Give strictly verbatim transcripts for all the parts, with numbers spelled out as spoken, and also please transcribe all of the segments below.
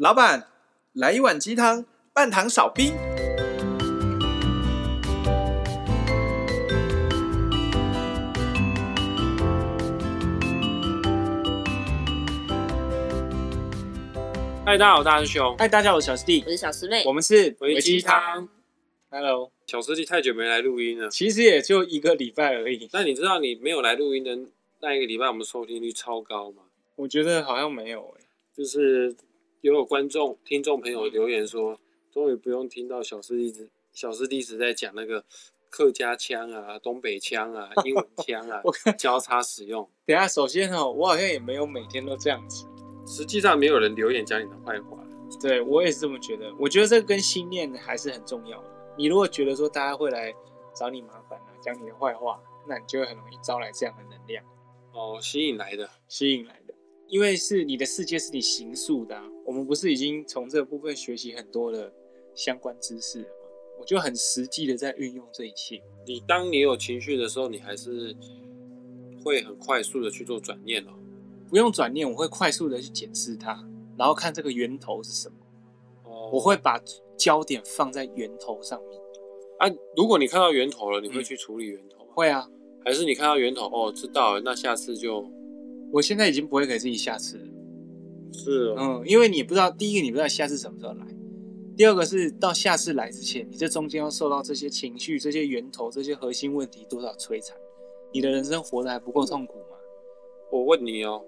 老板，来一碗鸡汤，半糖少冰。嗨，大家好，我是大师兄。嗨，大家好，我是小师弟，我是小师妹，我们是微鸡汤。Hello， 小师弟太久没来录音了，其实也就一个礼拜而已。那你知道你没有来录音的那一个礼拜，我们收听率超高吗？我觉得好像没有诶、欸，就是。也有观众、听众朋友留言说，终于不用听到小师弟、小师弟一直在讲那个客家腔啊、东北腔啊、英文腔啊交叉使用。等一下，首先哦，我好像也没有每天都这样子。实际上，没有人留言讲你的坏话。对，我也是这么觉得。我觉得这跟信念还是很重要的。你如果觉得说大家会来找你麻烦啊，讲你的坏话，那你就会很容易招来这样的能量。哦，吸引来的，吸引来的。因为是你的世界是你形塑的、啊，我们不是已经从这部分学习很多的相关知识了吗？我就很实际的在运用这一切。你当你有情绪的时候，你还是会很快速的去做转念哦。不用转念，我会快速的去检视它，然后看这个源头是什么。哦，我会把焦点放在源头上面。啊，如果你看到源头了，你会去处理源头吗？嗯、会啊。还是你看到源头哦，知道了，那下次就。我现在已经不会给自己下次了，是、哦，嗯，因为你不知道，第一个你不知道下次什么时候来，第二个是到下次来之前，你这中间要受到这些情绪、这些源头、这些核心问题多少摧残，你的人生活得还不够痛苦吗？我问你哦，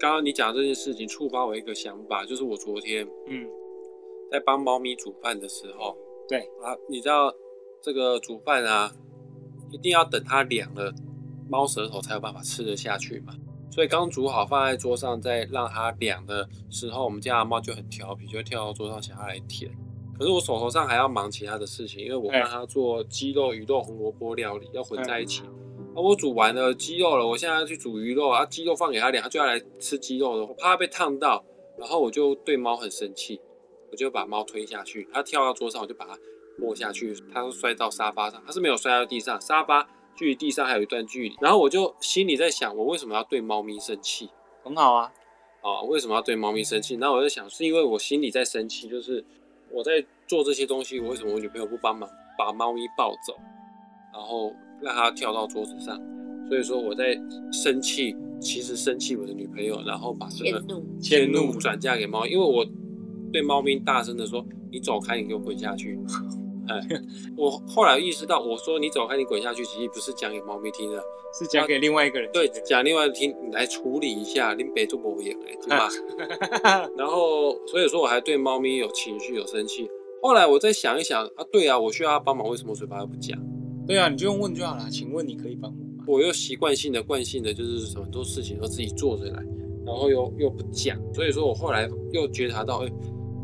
刚刚你讲这件事情触发我一个想法，就是我昨天嗯，在帮猫咪煮饭的时候，对啊，你知道这个煮饭啊，一定要等它凉了，猫舌头才有办法吃得下去嘛。所以刚煮好放在桌上，在让它凉的时候，我们家的猫就很调皮，就跳到桌上想要来舔。可是我手头上还要忙其他的事情，因为我帮它做鸡肉、鱼肉、红萝卜料理，要混在一起。啊，我煮完了鸡肉了，我现在要去煮鱼肉啊，鸡肉放给它凉，它就要来吃鸡肉了，我怕它被烫到，然后我就对猫很生气，我就把猫推下去，它跳到桌上，我就把它摸下去，它摔到沙发上，它是没有摔到地上，沙发。距离地上还有一段距离，然后我就心里在想，我为什么要对猫咪生气？很好啊，啊，为什么要对猫咪生气？然后我就想，是因为我心里在生气，就是我在做这些东西，我为什么我女朋友不帮忙把猫咪抱走，然后让它跳到桌子上？所以说我在生气，其实生气我的女朋友，然后把这个迁怒转嫁给猫，因为我对猫咪大声的说：“你走开，你给我滚下去。”我后来意识到，我说你走开，你滚下去，其实不是讲给猫咪听的，是讲给另外一个人听的。对，讲另外一个人听，你来处理一下，你别做不演哎，对吧？然后，所以说我还对猫咪有情绪，有生气。后来我再想一想，啊，对啊，我需要他帮忙，为什么我嘴巴又不讲？对啊，你就用问就好了。请问你可以帮我吗？我又习惯性的、惯性的，就是很多事情都自己做着来，然后又又不讲。所以说我后来又觉察到，哎、欸，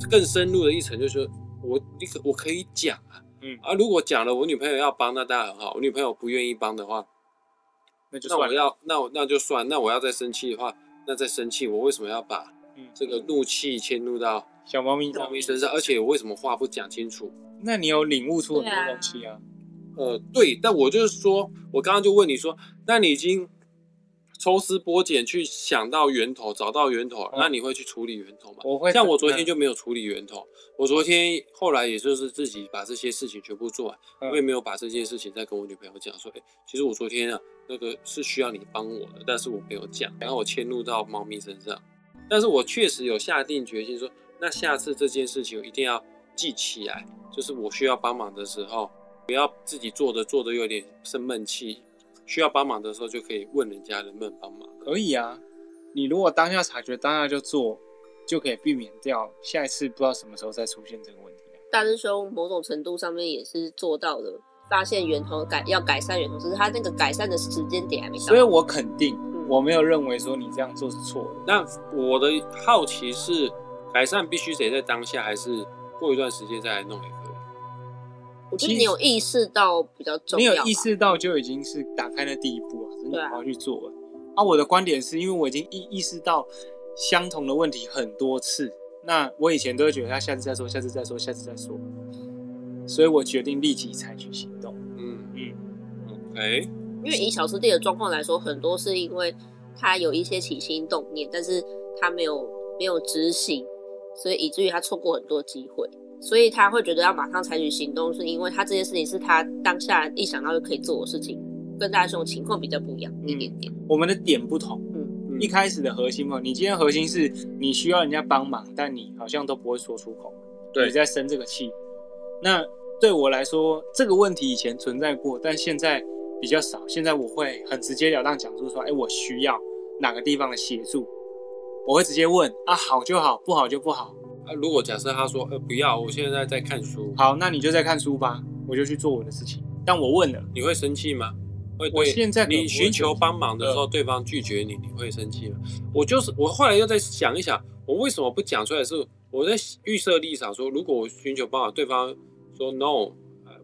更深入的一层就是。我你可我可以讲啊，嗯啊，如果讲了我女朋友要帮，那当然很好。我女朋友不愿意帮的话，那就算了那我要那我那就算。那我要再生气的话，那再生气，我为什么要把这个怒气迁怒到小猫咪猫咪身上？而且我为什么话不讲清楚？那你有领悟出很多东西啊？呃，对，但我就是说，我刚刚就问你说，那你已经抽丝剥茧去想到源头，找到源头，嗯、那你会去处理源头吗？我会。像我昨天就没有处理源头。我昨天后来也就是自己把这些事情全部做完，嗯、我也没有把这件事情再跟我女朋友讲说，哎、欸，其实我昨天啊，那个是需要你帮我的，但是我没有讲，然后我迁怒到猫咪身上，但是我确实有下定决心说，那下次这件事情我一定要记起来，就是我需要帮忙的时候，不要自己做的做的有点生闷气，需要帮忙的时候就可以问人家能不能帮忙。可以啊，你如果当下察觉，当下就做。就可以避免掉下一次不知道什么时候再出现这个问题、啊。大师兄某种程度上面也是做到了，发现源头改要改善源头，只是他那个改善的时间点还没到。所以我肯定、嗯、我没有认为说你这样做是错的。那我的好奇是，改善必须得在当下，还是过一段时间再来弄也可以？我觉得你有意识到比较重要。你有意识到就已经是打开了第一步啊，真的好好去做了。啊，啊我的观点是因为我已经意意识到。相同的问题很多次，那我以前都会觉得他下次再说，下次再说，下次再说，所以我决定立即采取行动。嗯嗯 ，OK。因为以小师弟的状况来说，很多是因为他有一些起心动念，但是他没有没有执行，所以以至于他错过很多机会，所以他会觉得要马上采取行动，是因为他这件事情是他当下一想到就可以做的事情，跟大家这种情况比较不一样、嗯、一点点。我们的点不同，嗯，一开始的核心嘛，你今天核心是你需要人家帮忙，但你好像都不会说出口，对，你在生这个气。那对我来说，这个问题以前存在过，但现在比较少。现在我会很直截了当讲出说，哎，我需要哪个地方的协助，我会直接问啊，好就好，不好就不好。啊、如果假设他说呃不要，我现在在看书，好，那你就在看书吧，我就去做我的事情。但我问了，你会生气吗？会。我现在你寻求帮忙的时候，对方拒绝你，你会生气吗？我就是我后来又在想一想，我为什么不讲出来？是我在预设立场说，如果我寻求帮忙，对方说 no，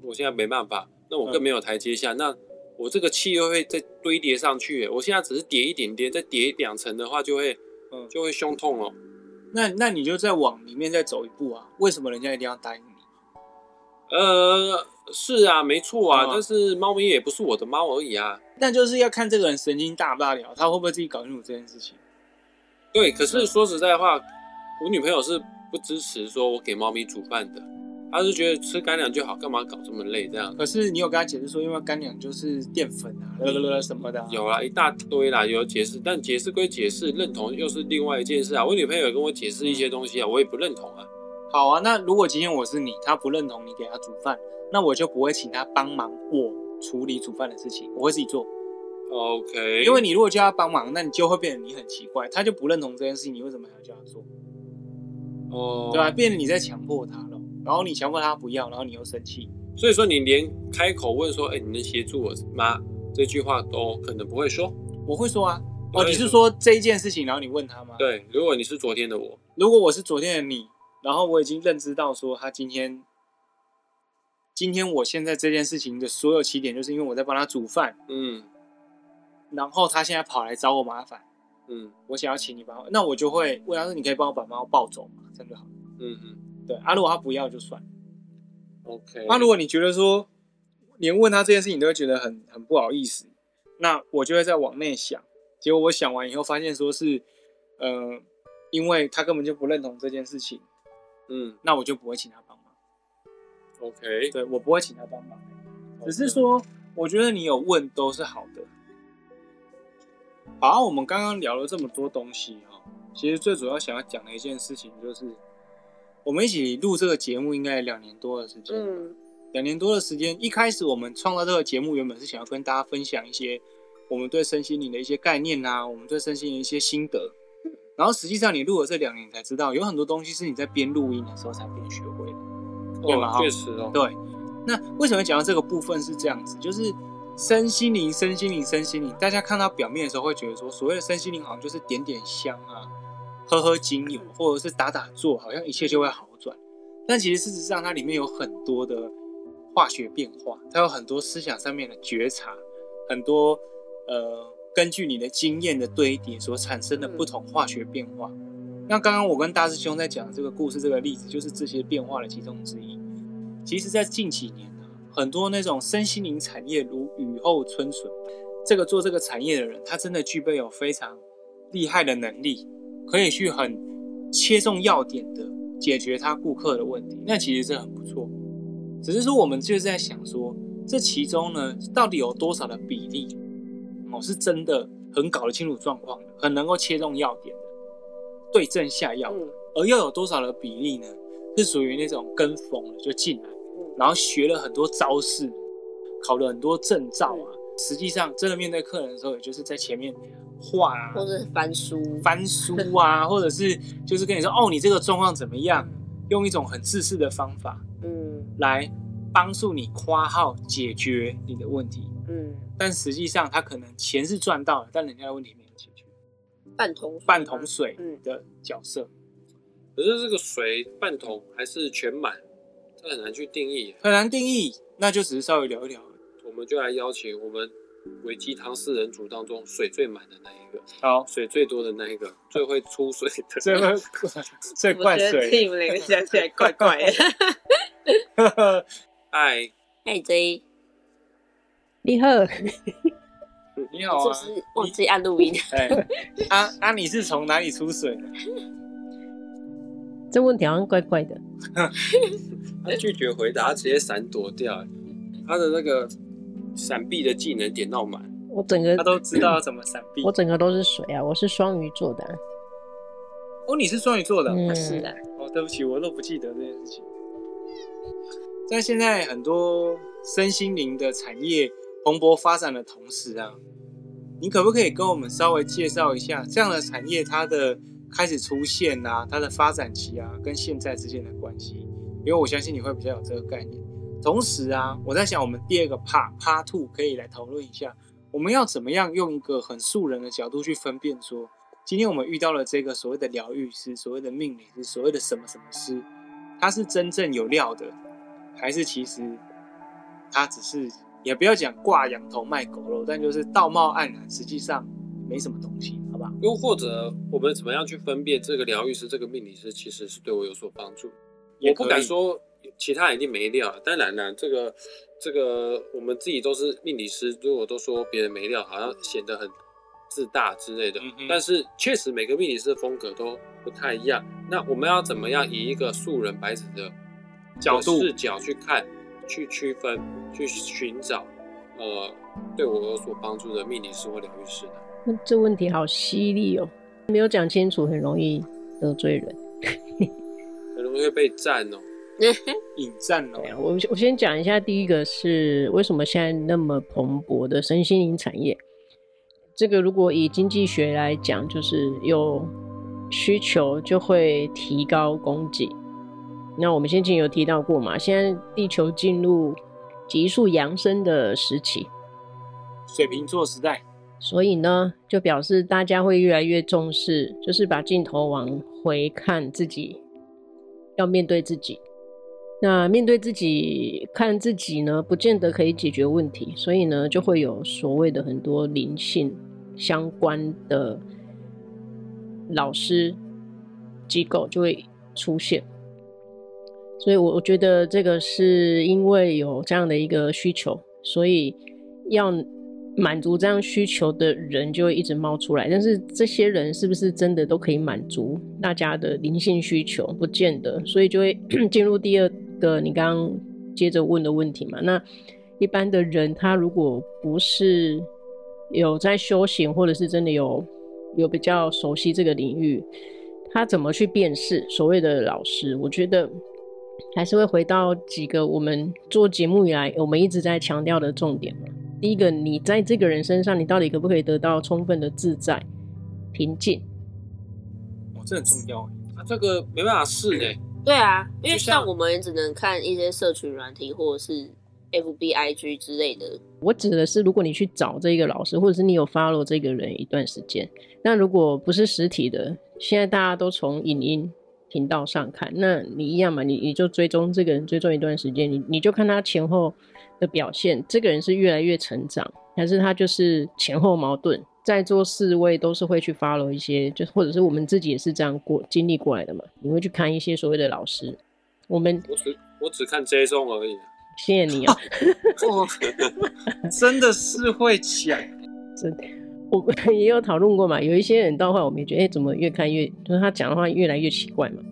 我现在没办法，那我更没有台阶下，嗯、那我这个气又会再堆叠上去。我现在只是叠一点点，再叠两层的话，就会、嗯、就会胸痛哦。那那你就再往里面再走一步啊？为什么人家一定要答应你？呃，是啊，没错啊，嗯、但是猫咪也不是我的猫而已啊。但就是要看这个人神经大不大了，他会不会自己搞清楚这件事情？对，可是说实在话，我女朋友是不支持说我给猫咪煮饭的，她是觉得吃干粮就好，干嘛搞这么累这样？可是你有跟她解释说，因为干粮就是淀粉啊，嗯、什么的、啊。有啦，一大堆啦，有解释，但解释归解释，认同又是另外一件事啊。我女朋友也跟我解释一些东西啊，我也不认同啊。好啊，那如果今天我是你，她不认同你给她煮饭，那我就不会请她帮忙我处理煮饭的事情，我会自己做。OK。因为你如果叫她帮忙，那你就会变得你很奇怪，她就不认同这件事情，你为什么还要叫她做？哦、oh ，对吧？变成你在强迫他了，然后你强迫他不要，然后你又生气。所以说，你连开口问说，哎、欸，你能协助我吗？这句话都可能不会说。我会说啊。哦，你是说这一件事情，然后你问他吗？对，如果你是昨天的我，如果我是昨天的你，然后我已经认知到说，他今天，今天我现在这件事情的所有起点，就是因为我在帮他煮饭，嗯，然后他现在跑来找我麻烦。嗯，我想要请你帮我，那我就会问他说：“你可以帮我把猫抱走嘛？”这样就好。嗯嗯，对啊，如果他不要就算了。OK。那、啊、如果你觉得说连问他这件事情都会觉得很很不好意思，那我就会再往内想。结果我想完以后发现说是，呃，因为他根本就不认同这件事情。嗯，那我就不会请他帮忙。OK。对，我不会请他帮忙， okay. 只是说我觉得你有问都是好的。好、啊，我们刚刚聊了这么多东西哈，其实最主要想要讲的一件事情就是，我们一起录这个节目应该两年多的时间，嗯，两年多的时间。一开始我们创造这个节目，原本是想要跟大家分享一些我们对身心灵的一些概念啊，我们对身心灵的一些心得。然后实际上你录了这两年才知道，有很多东西是你在边录音的时候才边学会的，哦、对吗？确实哦。对，那为什么讲到这个部分是这样子？就是。身心灵，身心灵，身心灵，大家看到表面的时候会觉得说，所谓的身心灵好像就是点点香啊，喝喝精油，或者是打打坐，好像一切就会好转。但其实事实上，它里面有很多的化学变化，它有很多思想上面的觉察，很多呃，根据你的经验的堆叠所产生的不同化学变化。那刚刚我跟大师兄在讲这个故事这个例子，就是这些变化的其中之一。其实，在近几年。很多那种身心灵产业如雨后春笋，这个做这个产业的人，他真的具备有非常厉害的能力，可以去很切中要点的解决他顾客的问题，那其实这很不错。只是说我们就是在想说，这其中呢，到底有多少的比例，哦，是真的很搞得清楚状况的，很能够切中要点的，对症下药的，而又有多少的比例呢，是属于那种跟风的就进来。然后学了很多招式，考了很多证照啊。实际上，真的面对客人的时候，也就是在前面画啊，或者翻书、翻书啊，或者是就是跟你说哦，你这个状况怎么样？用一种很自私的方法，嗯，来帮助你括号解决你的问题，嗯。但实际上，他可能钱是赚到了，但人家的问题没有解决，半桶半桶水的角色。可是这个水半桶还是全满？这很难去定义，很难定义，那就只是稍微聊一聊。我们就来邀请我们微鸡汤四人组当中水最满的那一个，好，水最多的那一个，最会出水的，最会最灌水。我觉得听你们两个讲起来怪怪的。嗨嗨 J， 你好，你好啊，是不是忘记按录音？哎，啊啊，你是从哪里出水的？这问题好像怪怪的。他拒绝回答，他直接闪躲掉，他的那个闪避的技能点到满。我整个他都知道怎么闪避。我整个都是水啊，我是双鱼座的、啊。哦，你是双鱼座的、啊嗯，是啊。哦，对不起，我都不记得这件事情。在现在很多身心灵的产业蓬勃发展的同时啊，你可不可以跟我们稍微介绍一下这样的产业它的开始出现啊，它的发展期啊，跟现在之间的关系？因为我相信你会比较有这个概念。同时啊，我在想我们第二个 part part two 可以来讨论一下，我们要怎么样用一个很素人的角度去分辨说，今天我们遇到了这个所谓的疗愈师、所谓的命理师、所谓的什么什么师，他是真正有料的，还是其实他只是也不要讲挂羊头卖狗肉，但就是道貌岸然，实际上没什么东西，好不好？又或者我们怎么样去分辨这个疗愈师、这个命理师，其实是对我有所帮助。我不敢说其他人一定没料，当然啦，这个这个我们自己都是命理师，如果都说别人没料，好像显得很自大之类的。嗯、但是确实每个命理师的风格都不太一样。那我们要怎么样以一个素人白纸的角度视角去看、去区分、去寻找，呃，对我有所帮助的命理师或疗愈师呢？那这问题好犀利哦，没有讲清楚，很容易得罪人。很容易被赞哦，引赞哦。啊、我, 我先讲一下，第一个是为什么现在那么蓬勃的身心灵产业。这个如果以经济学来讲，就是有需求就会提高供给。那我们先前有提到过嘛，现在地球进入急速扬升的时期，水瓶座时代。所以呢，就表示大家会越来越重视，就是把镜头往回看自己。要面对自己，那面对自己看自己呢，不见得可以解决问题，所以呢，就会有所谓的很多灵性相关的老师机构就会出现。所以我觉得这个是因为有这样的一个需求，所以要满足这样需求的人就会一直冒出来，但是这些人是不是真的都可以满足大家的灵性需求？不见得，所以就会进入第二个你刚刚接着问的问题嘛。那一般的人他如果不是有在修行，或者是真的有有比较熟悉这个领域，他怎么去辨识所谓的老师？我觉得还是会回到几个我们做节目以来我们一直在强调的重点嘛。第一个，你在这个人身上，你到底可不可以得到充分的自在、平静？哦，这很重要啊！这个没办法试呢、欸。对啊，因为像我们只能看一些社群软体或者是 F B I G 之类的。我指的是，如果你去找这个老师，或者是你有 follow 这个人一段时间，那如果不是实体的，现在大家都从影音频道上看，那你一样嘛，你你就追踪这个人，追踪一段时间，你你就看他前后的表现，这个人是越来越成长，还是他就是前后矛盾？在座四位都是会去 follow 一些，就或者是我们自己也是这样过经历过来的嘛？你会去看一些所谓的老师，我们我只我只看追踪而已。谢谢你哦、喔，真的是会讲，真的，我们也有讨论过嘛。有一些人到后我们也觉得，哎、欸，怎么越看越，就是他讲的话越来越奇怪嘛。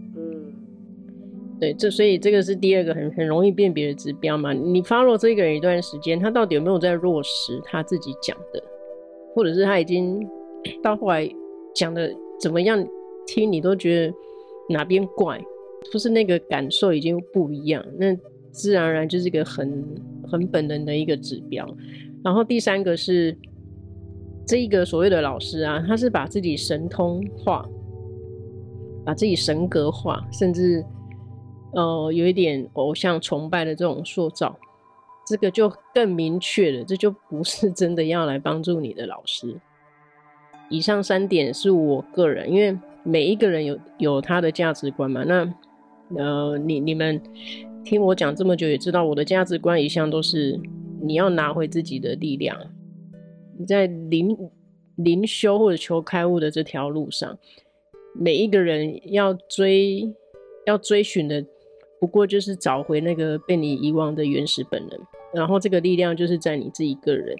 对，这所以这个是第二个很很容易辨别的指标嘛。你 follow 这个人一段时间，他到底有没有在落实他自己讲的，或者是他已经到后来讲的怎么样，听你都觉得哪边怪，不是那个感受已经不一样，那自然而然就是一个很很本能的一个指标。然后第三个是这一个所谓的老师啊，他是把自己神通化，把自己神格化，甚至。呃，有一点偶像崇拜的这种塑造，这个就更明确了，这就不是真的要来帮助你的老师。以上三点是我个人，因为每一个人有有他的价值观嘛。那呃，你你们听我讲这么久，也知道我的价值观一向都是你要拿回自己的力量。你在灵灵修或者求开悟的这条路上，每一个人要追要追寻的。不过就是找回那个被你遗忘的原始本能，然后这个力量就是在你自己个人，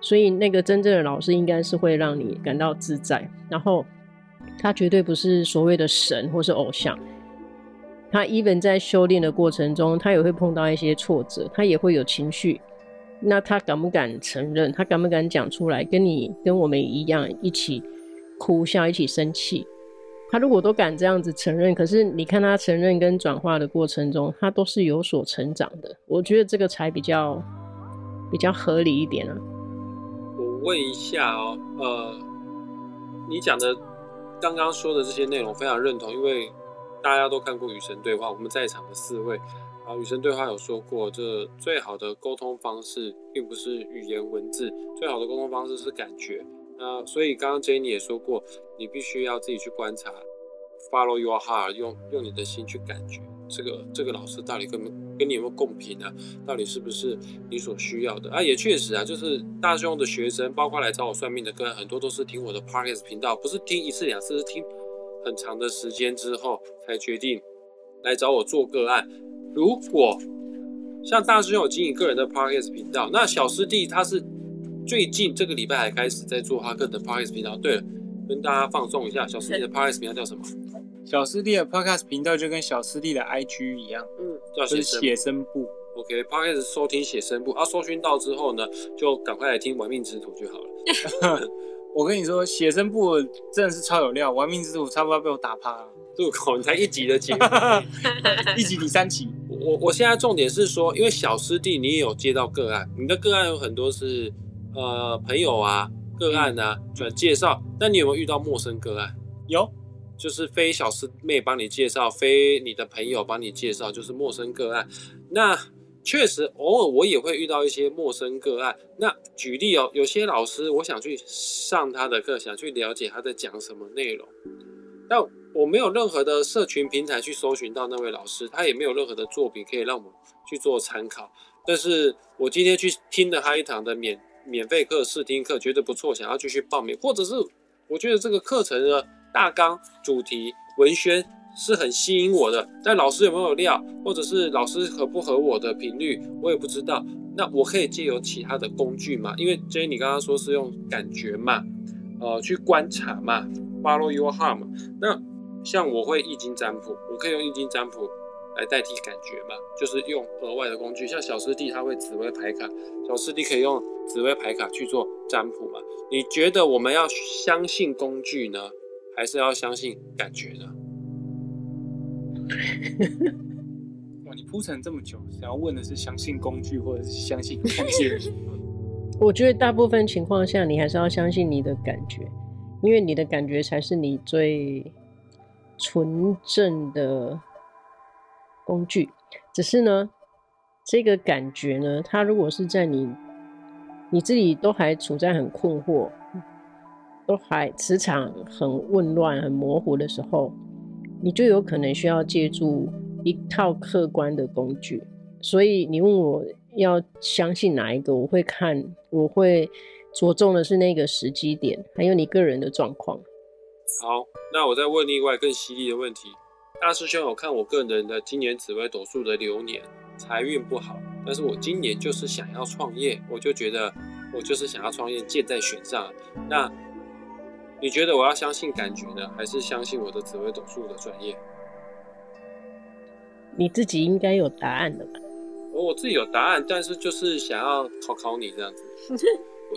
所以那个真正的老师应该是会让你感到自在，然后他绝对不是所谓的神或是偶像，他 even 在修炼的过程中，他也会碰到一些挫折，他也会有情绪。那他敢不敢承认？他敢不敢讲出来？跟你跟我们一样，一起哭笑，一起生气。他如果都敢这样子承认，可是你看他承认跟转化的过程中，他都是有所成长的。我觉得这个才比较比较合理一点啊。我问一下哦，呃，你讲的刚刚说的这些内容非常认同，因为大家都看过《与神对话》，我们在场的四位。啊，《与神对话》有说过，这最好的沟通方式并不是语言文字，最好的沟通方式是感觉。那所以刚刚 Jenny 也说过，你必须要自己去观察 ，follow your heart， 用用你的心去感觉这个这个老师到底跟跟你有没有共频啊？到底是不是你所需要的啊？也确实啊，就是大兄的学生，包括来找我算命的跟很多都是听我的 podcast 频道，不是听一次两次，是听很长的时间之后才决定来找我做个案。如果像大师兄有经营个人的 podcast 频道，那小师弟他是最近这个礼拜还开始在做他个人的 podcast 频道。对了，跟大家放纵一下，小师弟的 podcast 频道叫什么？小师弟的 podcast 频道就跟小师弟的 I G 一样，嗯，就是写生簿。OK，podcast、okay, 收听写生簿啊，搜寻到之后呢，就赶快来听玩命之徒就好了。我跟你说，写生簿真的是超有料，玩命之徒差不多被我打趴了。入口你才一集的节目，一集抵三集。我我现在重点是说，因为小师弟你也有接到个案，你的个案有很多是呃朋友啊、个案啊转介绍，那你有没有遇到陌生个案？有，就是非小师妹帮你介绍，非你的朋友帮你介绍，就是陌生个案。那确实偶尔我也会遇到一些陌生个案。那举例哦，有些老师我想去上他的课，想去了解他在讲什么内容，但我没有任何的社群平台去搜寻到那位老师，他也没有任何的作品可以让我去做参考。但是我今天去听了他一堂的免免费课试听课，觉得不错，想要继续报名，或者是我觉得这个课程的大纲、主题、文宣是很吸引我的，但老师有没有料，或者是老师合不合我的频率，我也不知道。那我可以借由其他的工具嘛？因为 Jenny 你刚刚说是用感觉嘛，呃，去观察嘛 ，follow your heart 嘛，那。像我会易经占卜，我可以用易经占卜来代替感觉嘛，就是用额外的工具。像小师弟他会紫微牌卡，小师弟可以用紫微牌卡去做占卜嘛。你觉得我们要相信工具呢，还是要相信感觉呢？哇，你铺陈这么久，想要问的是相信工具，或者是相信感觉？我觉得大部分情况下，你还是要相信你的感觉，因为你的感觉才是你最纯正的工具。只是呢，这个感觉呢，它如果是在你你自己都还处在很困惑，都还磁场很混乱、很模糊的时候，你就有可能需要借助一套客观的工具。所以你问我要相信哪一个，我会看，我会着重的是那个时机点，还有你个人的状况。好，那我再问另外更犀利的问题。大师兄有看我个人的今年紫微斗数的流年，财运不好，但是我今年就是想要创业，我就觉得我就是想要创业，箭在弦上。那你觉得我要相信感觉呢，还是相信我的紫微斗数的专业？你自己应该有答案的吧？我自己有答案，但是就是想要考考你这样子，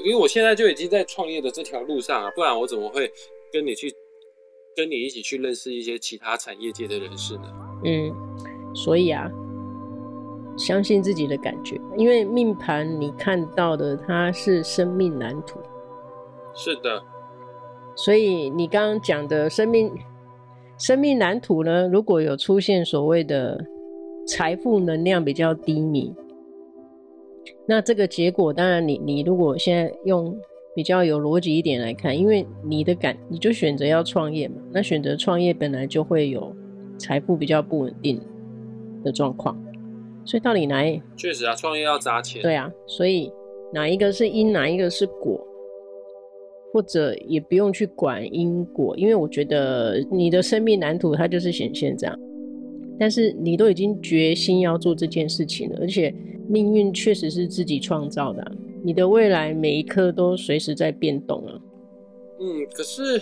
因为我现在就已经在创业的这条路上啊，不然我怎么会跟你去，跟你一起去认识一些其他产业界的人士呢？嗯，所以啊，相信自己的感觉，因为命盘你看到的它是生命蓝图。是的。所以你刚刚讲的生命生命蓝图呢，如果有出现所谓的财富能量比较低迷，那这个结果当然你你如果现在用比较有逻辑一点来看，因为你的感，你就选择要创业嘛。那选择创业本来就会有财富比较不稳定的状况，所以到底哪一？确实啊，创业要砸钱。对啊，所以哪一个是因，哪一个是果，或者也不用去管因果，因为我觉得你的生命蓝图它就是显现这样。但是你都已经决心要做这件事情了，而且命运确实是自己创造的啊。你的未来每一刻都随时在变动啊。嗯，可是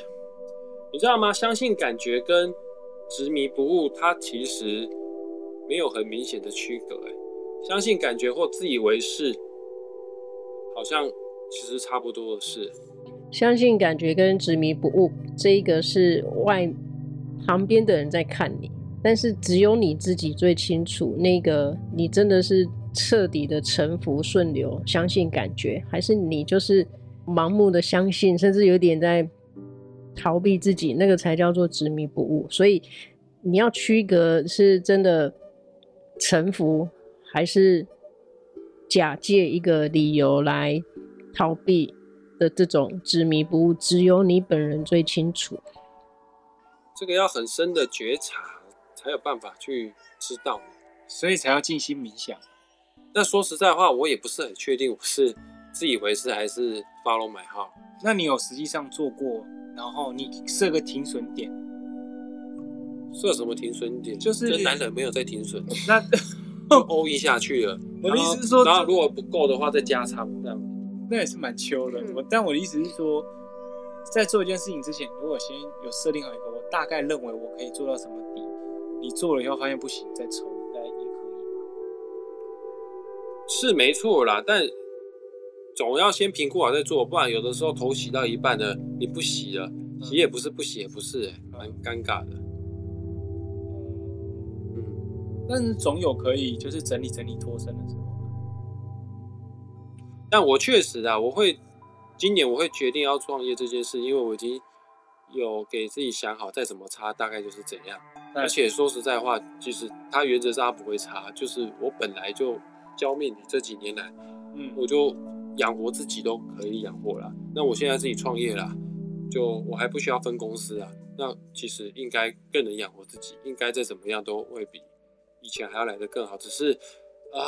你知道吗？相信感觉跟执迷不悟，它其实没有很明显的区隔、欸。相信感觉或自以为是，好像其实差不多的事。相信感觉跟执迷不悟，这一个是外旁边的人在看你，但是只有你自己最清楚，那个你真的是彻底的臣服顺流，相信感觉，还是你就是盲目的相信，甚至有点在逃避自己，那个才叫做执迷不悟。所以你要区隔是真的臣服，还是假借一个理由来逃避的这种执迷不悟，只有你本人最清楚。这个要很深的觉察才有办法去知道，所以才要静心冥想。那说实在话，我也不是很确定我是自以为是还是 follow my heart。那你有实际上做过，然后你设个停损点？设什么停损点？就是这男人没有在停损，那O E 下去了。我的意思是说，然后如果不够的话再加仓，这样那也是蛮秋的、嗯。但我的意思是说，在做一件事情之前，如果先有设定好一个，我大概认为我可以做到什么底，你做了以后发现不行，再抽应该也可以吧？是没错啦，但总要先评估好再做，不然有的时候头洗到一半呢，你不洗了，洗也不是，不洗也不是、欸，蛮尴尬的。嗯，但是总有可以就是整理整理脱身的时候。但我确实啊，我会今年我会决定要创业这件事，因为我已经有给自己想好再怎么差大概就是怎样。而且说实在话，其实它原则上它不会差，就是我本来就教命理这几年来，嗯，我就养活自己都可以养活啦。那我现在自己创业啦，就我还不需要分公司啊，那其实应该更能养活自己，应该再怎么样都会比以前还要来得更好。只是啊，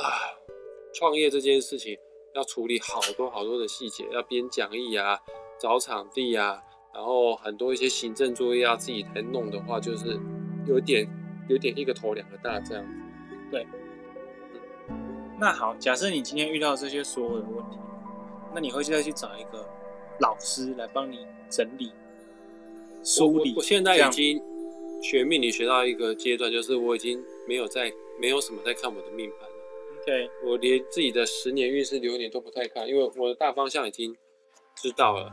创业这件事情要处理好多好多的细节，要编讲义啊，找场地啊，然后很多一些行政作业要自己来弄的话，就是有点有点一个头两个大这样子。对，嗯、那好，假设你今天遇到这些所有的问题，那你会再去找一个老师来帮你整理、梳理。我, 我现在已经学命理学到一个阶段，就是我已经没有在没有什么在看我的命盘。Okay. 我连自己的十年运势流年都不太看，因为我的大方向已经知道了，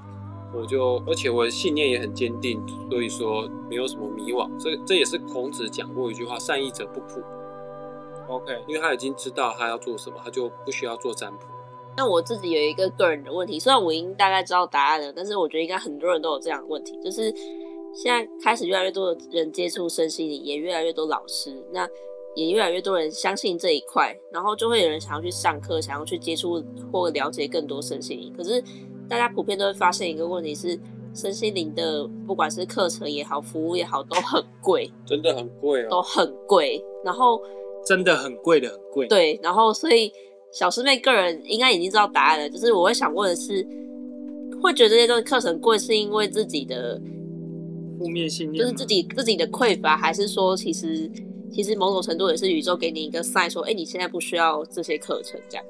我就而且我的信念也很坚定，所以说没有什么迷惘。这这也是孔子讲过一句话：“善易者不卜。” OK， 因为他已经知道他要做什么，他就不需要做占卜。那我自己有一个个人的问题，虽然我已经大概知道答案了，但是我觉得应该很多人都有这样的问题，就是现在开始越来越多的人接触身心灵，也越来越多老师，那也越来越多人相信这一块，然后就会有人想要去上课，想要去接触或了解更多身心灵。可是大家普遍都会发现一个问题是，身心灵的不管是课程也好，服务也好，都很贵，真的很贵啊，都很贵。然后真的很贵的很贵。对，然后所以小师妹个人应该已经知道答案了，就是我会想问的是，会觉得这些东西课程贵是因为自己的负面信念，就是自己自己的匮乏，还是说其实？其实某种程度也是宇宙给你一个 sign 说，哎、欸，你现在不需要这些课程，这样。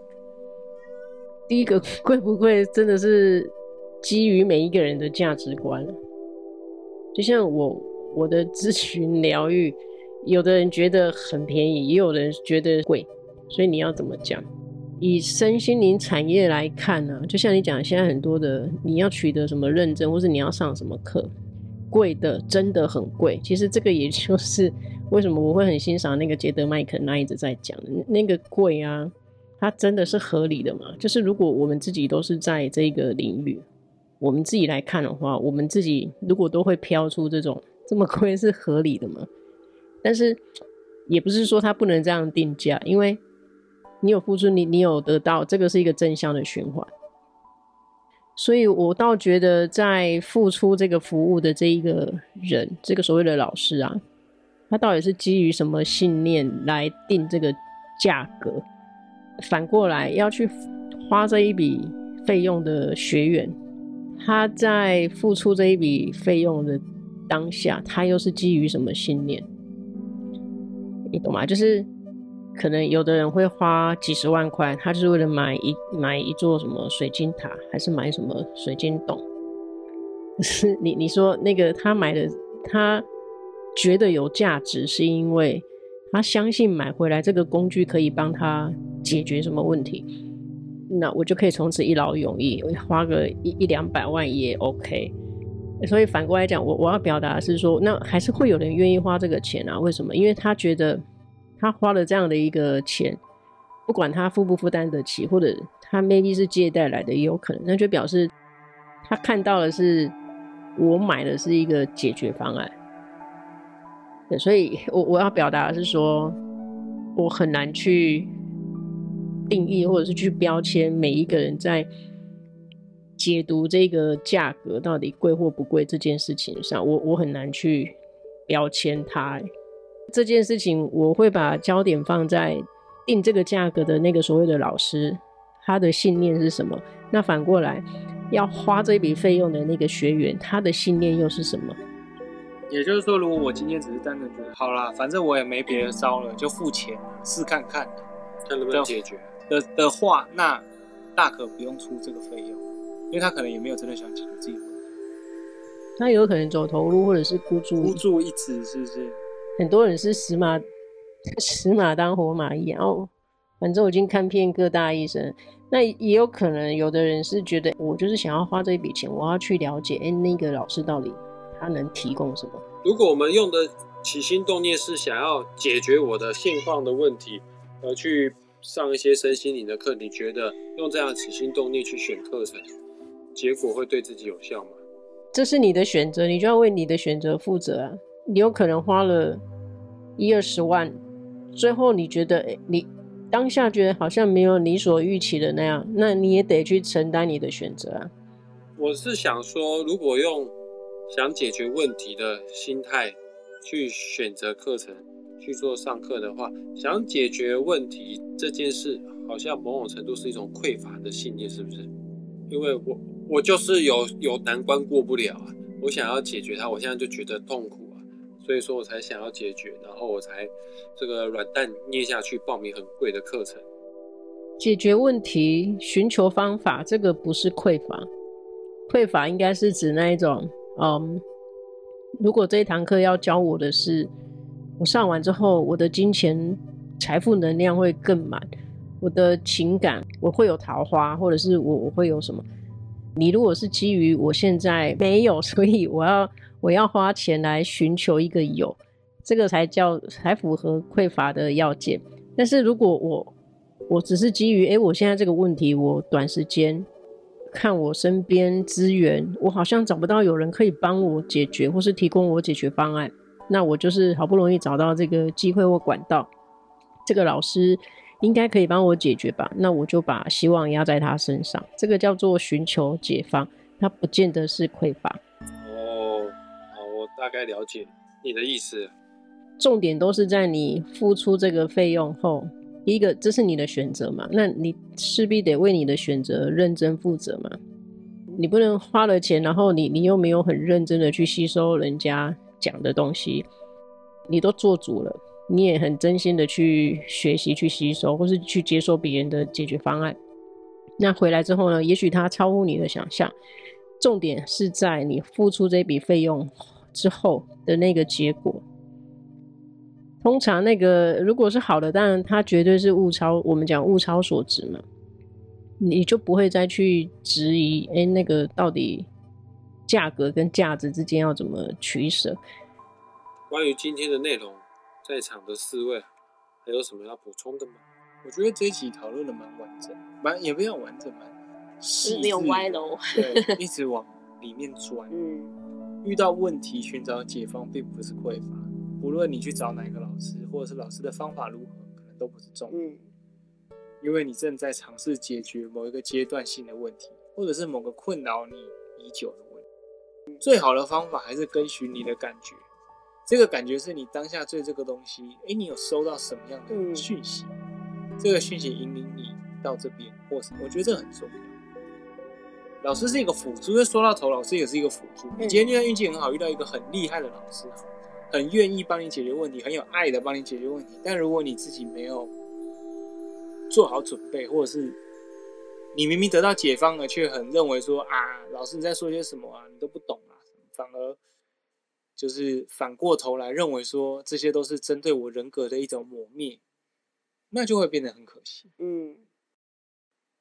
第一个贵不贵，真的是基于每一个人的价值观。就像我我的咨询疗愈，有的人觉得很便宜，也有人觉得贵，所以你要怎么讲？以身心灵产业来看呢、啊，就像你讲，现在很多的你要取得什么认证，或是你要上什么课。贵的真的很贵，其实这个也就是为什么我会很欣赏那个杰德麦肯纳一直在讲的那个贵啊，它真的是合理的嘛？就是如果我们自己都是在这个领域，我们自己来看的话，我们自己如果都会飘出这种这么贵是合理的嘛？但是也不是说它不能这样定价，因为你有付出，你你有得到，这个是一个正向的循环。所以我倒觉得在付出这个服务的这一个人，这个所谓的老师啊，他到底是基于什么信念来定这个价格，反过来要去花这一笔费用的学员，他在付出这一笔费用的当下，他又是基于什么信念，你懂吗？就是可能有的人会花几十万块，他就是为了买一买一座什么水晶塔，还是买什么水晶洞。可是你你说那个他买的，他觉得有价值，是因为他相信买回来这个工具可以帮他解决什么问题，那我就可以从此一劳永逸，花个 一, 一两百万也 OK。 所以反过来讲， 我, 我要表达的是说，那还是会有人愿意花这个钱啊。为什么？因为他觉得他花了这样的一个钱，不管他负不负担得起，或者他 maybe 是借贷来的也有可能，那就表示他看到的是我买的是一个解决方案。对，所以 我, 我要表达的是说，我很难去定义或者是去标签每一个人在解读这个价格到底贵或不贵这件事情上， 我, 我很难去标签它。这件事情我会把焦点放在定这个价格的那个所谓的老师，他的信念是什么，那反过来要花这笔费用的那个学员，他的信念又是什么。也就是说，如果我今天只是单纯觉得好啦，反正我也没别的招了，就付钱试看看看能不能解决 的, 的话，那大可不用出这个费用，因为他可能也没有真的想解决自己，他有可能走投入，或者是孤注孤注一掷，是不是？很多人是死马死马当活马医，然后反正我已经看遍各大医生。那也有可能有的人是觉得，我就是想要花这一笔钱，我要去了解，哎，那个老师到底他能提供什么。如果我们用的起心动念是想要解决我的现况的问题，而去上一些身心灵的课，你觉得用这样的起心动念去选课程，结果会对自己有效吗？这是你的选择，你就要为你的选择负责啊。你有可能花了一二十万，最后你觉得，哎，你当下觉得好像没有你所预期的那样，那你也得去承担你的选择啊。我是想说，如果用想解决问题的心态去选择课程去做上课的话，想解决问题这件事好像某种程度是一种匮乏的信念，是不是？因为我我就是有有难关过不了啊，我想要解决它，我现在就觉得痛苦啊，所以说我才想要解决，然后我才这个软蛋捏下去报名很贵的课程。解决问题寻求方法，这个不是匮乏，匮乏应该是指那一种，嗯，如果这一堂课要教我的是，我上完之后我的金钱财富能量会更满，我的情感我会有桃花，或者是 我, 我会有什么。你如果是基于我现在没有，所以我要我要花钱来寻求一个有，这个才叫才符合匮乏的要件。但是如果我我只是基于，诶，我现在这个问题，我短时间看我身边资源，我好像找不到有人可以帮我解决，或是提供我解决方案，那我就是好不容易找到这个机会或管道，这个老师应该可以帮我解决吧，那我就把希望压在他身上，这个叫做寻求解放，它不见得是匮乏。哦，好，我大概了解你的意思。重点都是在你付出这个费用后，第一个，这是你的选择嘛，那你势必得为你的选择认真负责嘛，你不能花了钱，然后 你, 你又没有很认真的去吸收人家讲的东西。你都做足了，你也很真心的去学习去吸收，或是去接受别人的解决方案，那回来之后呢，也许它超乎你的想象，重点是在你付出这笔费用之后的那个结果。通常那个如果是好的，当然它绝对是物超，我们讲物超所值嘛，你就不会再去质疑，哎，那个到底价格跟价值之间要怎么取舍。关于今天的内容，在场的四位还有什么要补充的吗？我觉得这一集讨论的蛮完整，蛮也没有完整，蛮是没有歪楼，对，一直往里面钻。嗯，遇到问题寻找解方并不是匮乏。无论你去找哪个老师，或者是老师的方法如何，可能都不是重点。嗯，因为你正在尝试解决某一个阶段性的问题，或者是某个困扰你已久的问题。嗯，最好的方法还是跟循你的感觉。这个感觉是你当下对这个东西，诶，你有收到什么样的讯息？嗯，这个讯息引领你到这边，或是我觉得这很重要。老师是一个辅助，因为说到头，老师也是一个辅助。嗯，你今天就算运气很好，遇到一个很厉害的老师。很愿意帮你解决问题，很有爱的帮你解决问题，但如果你自己没有做好准备，或者是你明明得到解放了，却很认为说啊，老师你在说些什么啊，你都不懂啊，反而就是反过头来认为说这些都是针对我人格的一种抹灭，那就会变得很可惜。嗯，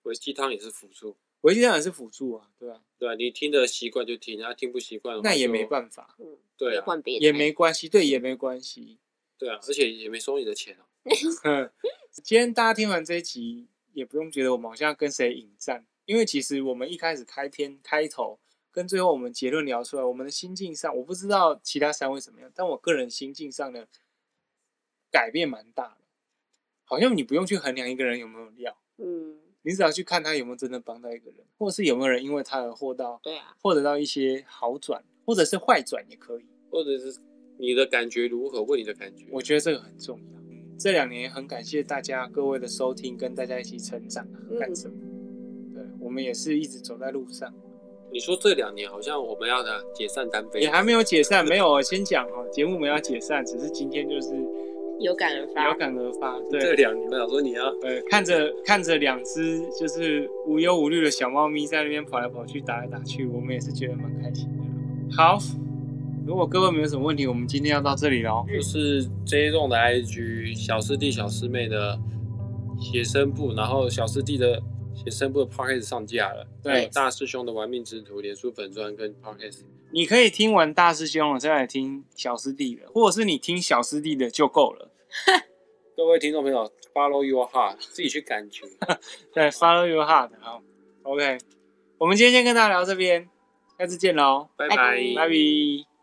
维基汤也是辅助，维基汤也是辅助啊，对吧、啊？对、啊，你听得习惯就听，啊，听不习惯那也没办法，嗯，对、啊，也没关系，对，也没关系，对啊，而且也没收你的钱啊。嗯，今天大家听完这一集，也不用觉得我们好像跟谁引战，因为其实我们一开始开篇开头。跟最后我们结论聊出来，我们的心境上，我不知道其他三位怎么样，但我个人心境上的改变蛮大的。好像你不用去衡量一个人有没有料，嗯，你只要去看他有没有真的帮到一个人，或者是有没有人因为他而获到，对啊，获得到一些好转，或者是坏转也可以，或者是你的感觉如何，问你的感觉，我觉得这个很重要。嗯、这两年很感谢大家各位的收听，跟大家一起成长和感受、嗯，对，我们也是一直走在路上。你说这两年好像我们要解散单飞，也还没有解散，没有。我先讲哦，节目没有解散，只是今天就是有感而发，有感而发。对，这两年我想说你要呃看着看着两只就是无忧无虑的小猫咪在那边跑来跑去、打来打去，我们也是觉得蛮开心的。好，如果各位没有什么问题，我们今天要到这里了。就是 Jayron 的 I G 小师弟小师妹的写生簿，然后小师弟的。写生部的 podcast 上架了，对，大师兄的玩命之徒脸书粉专跟 podcast， 你可以听完大师兄了再来听小师弟的，或者是你听小师弟的就够了。各位听众朋友 ，follow your heart， 自己去感觉。对 ，follow your heart， 好 ，OK， 我们今天先跟大家聊到这边，下次见喽，拜拜，拜拜。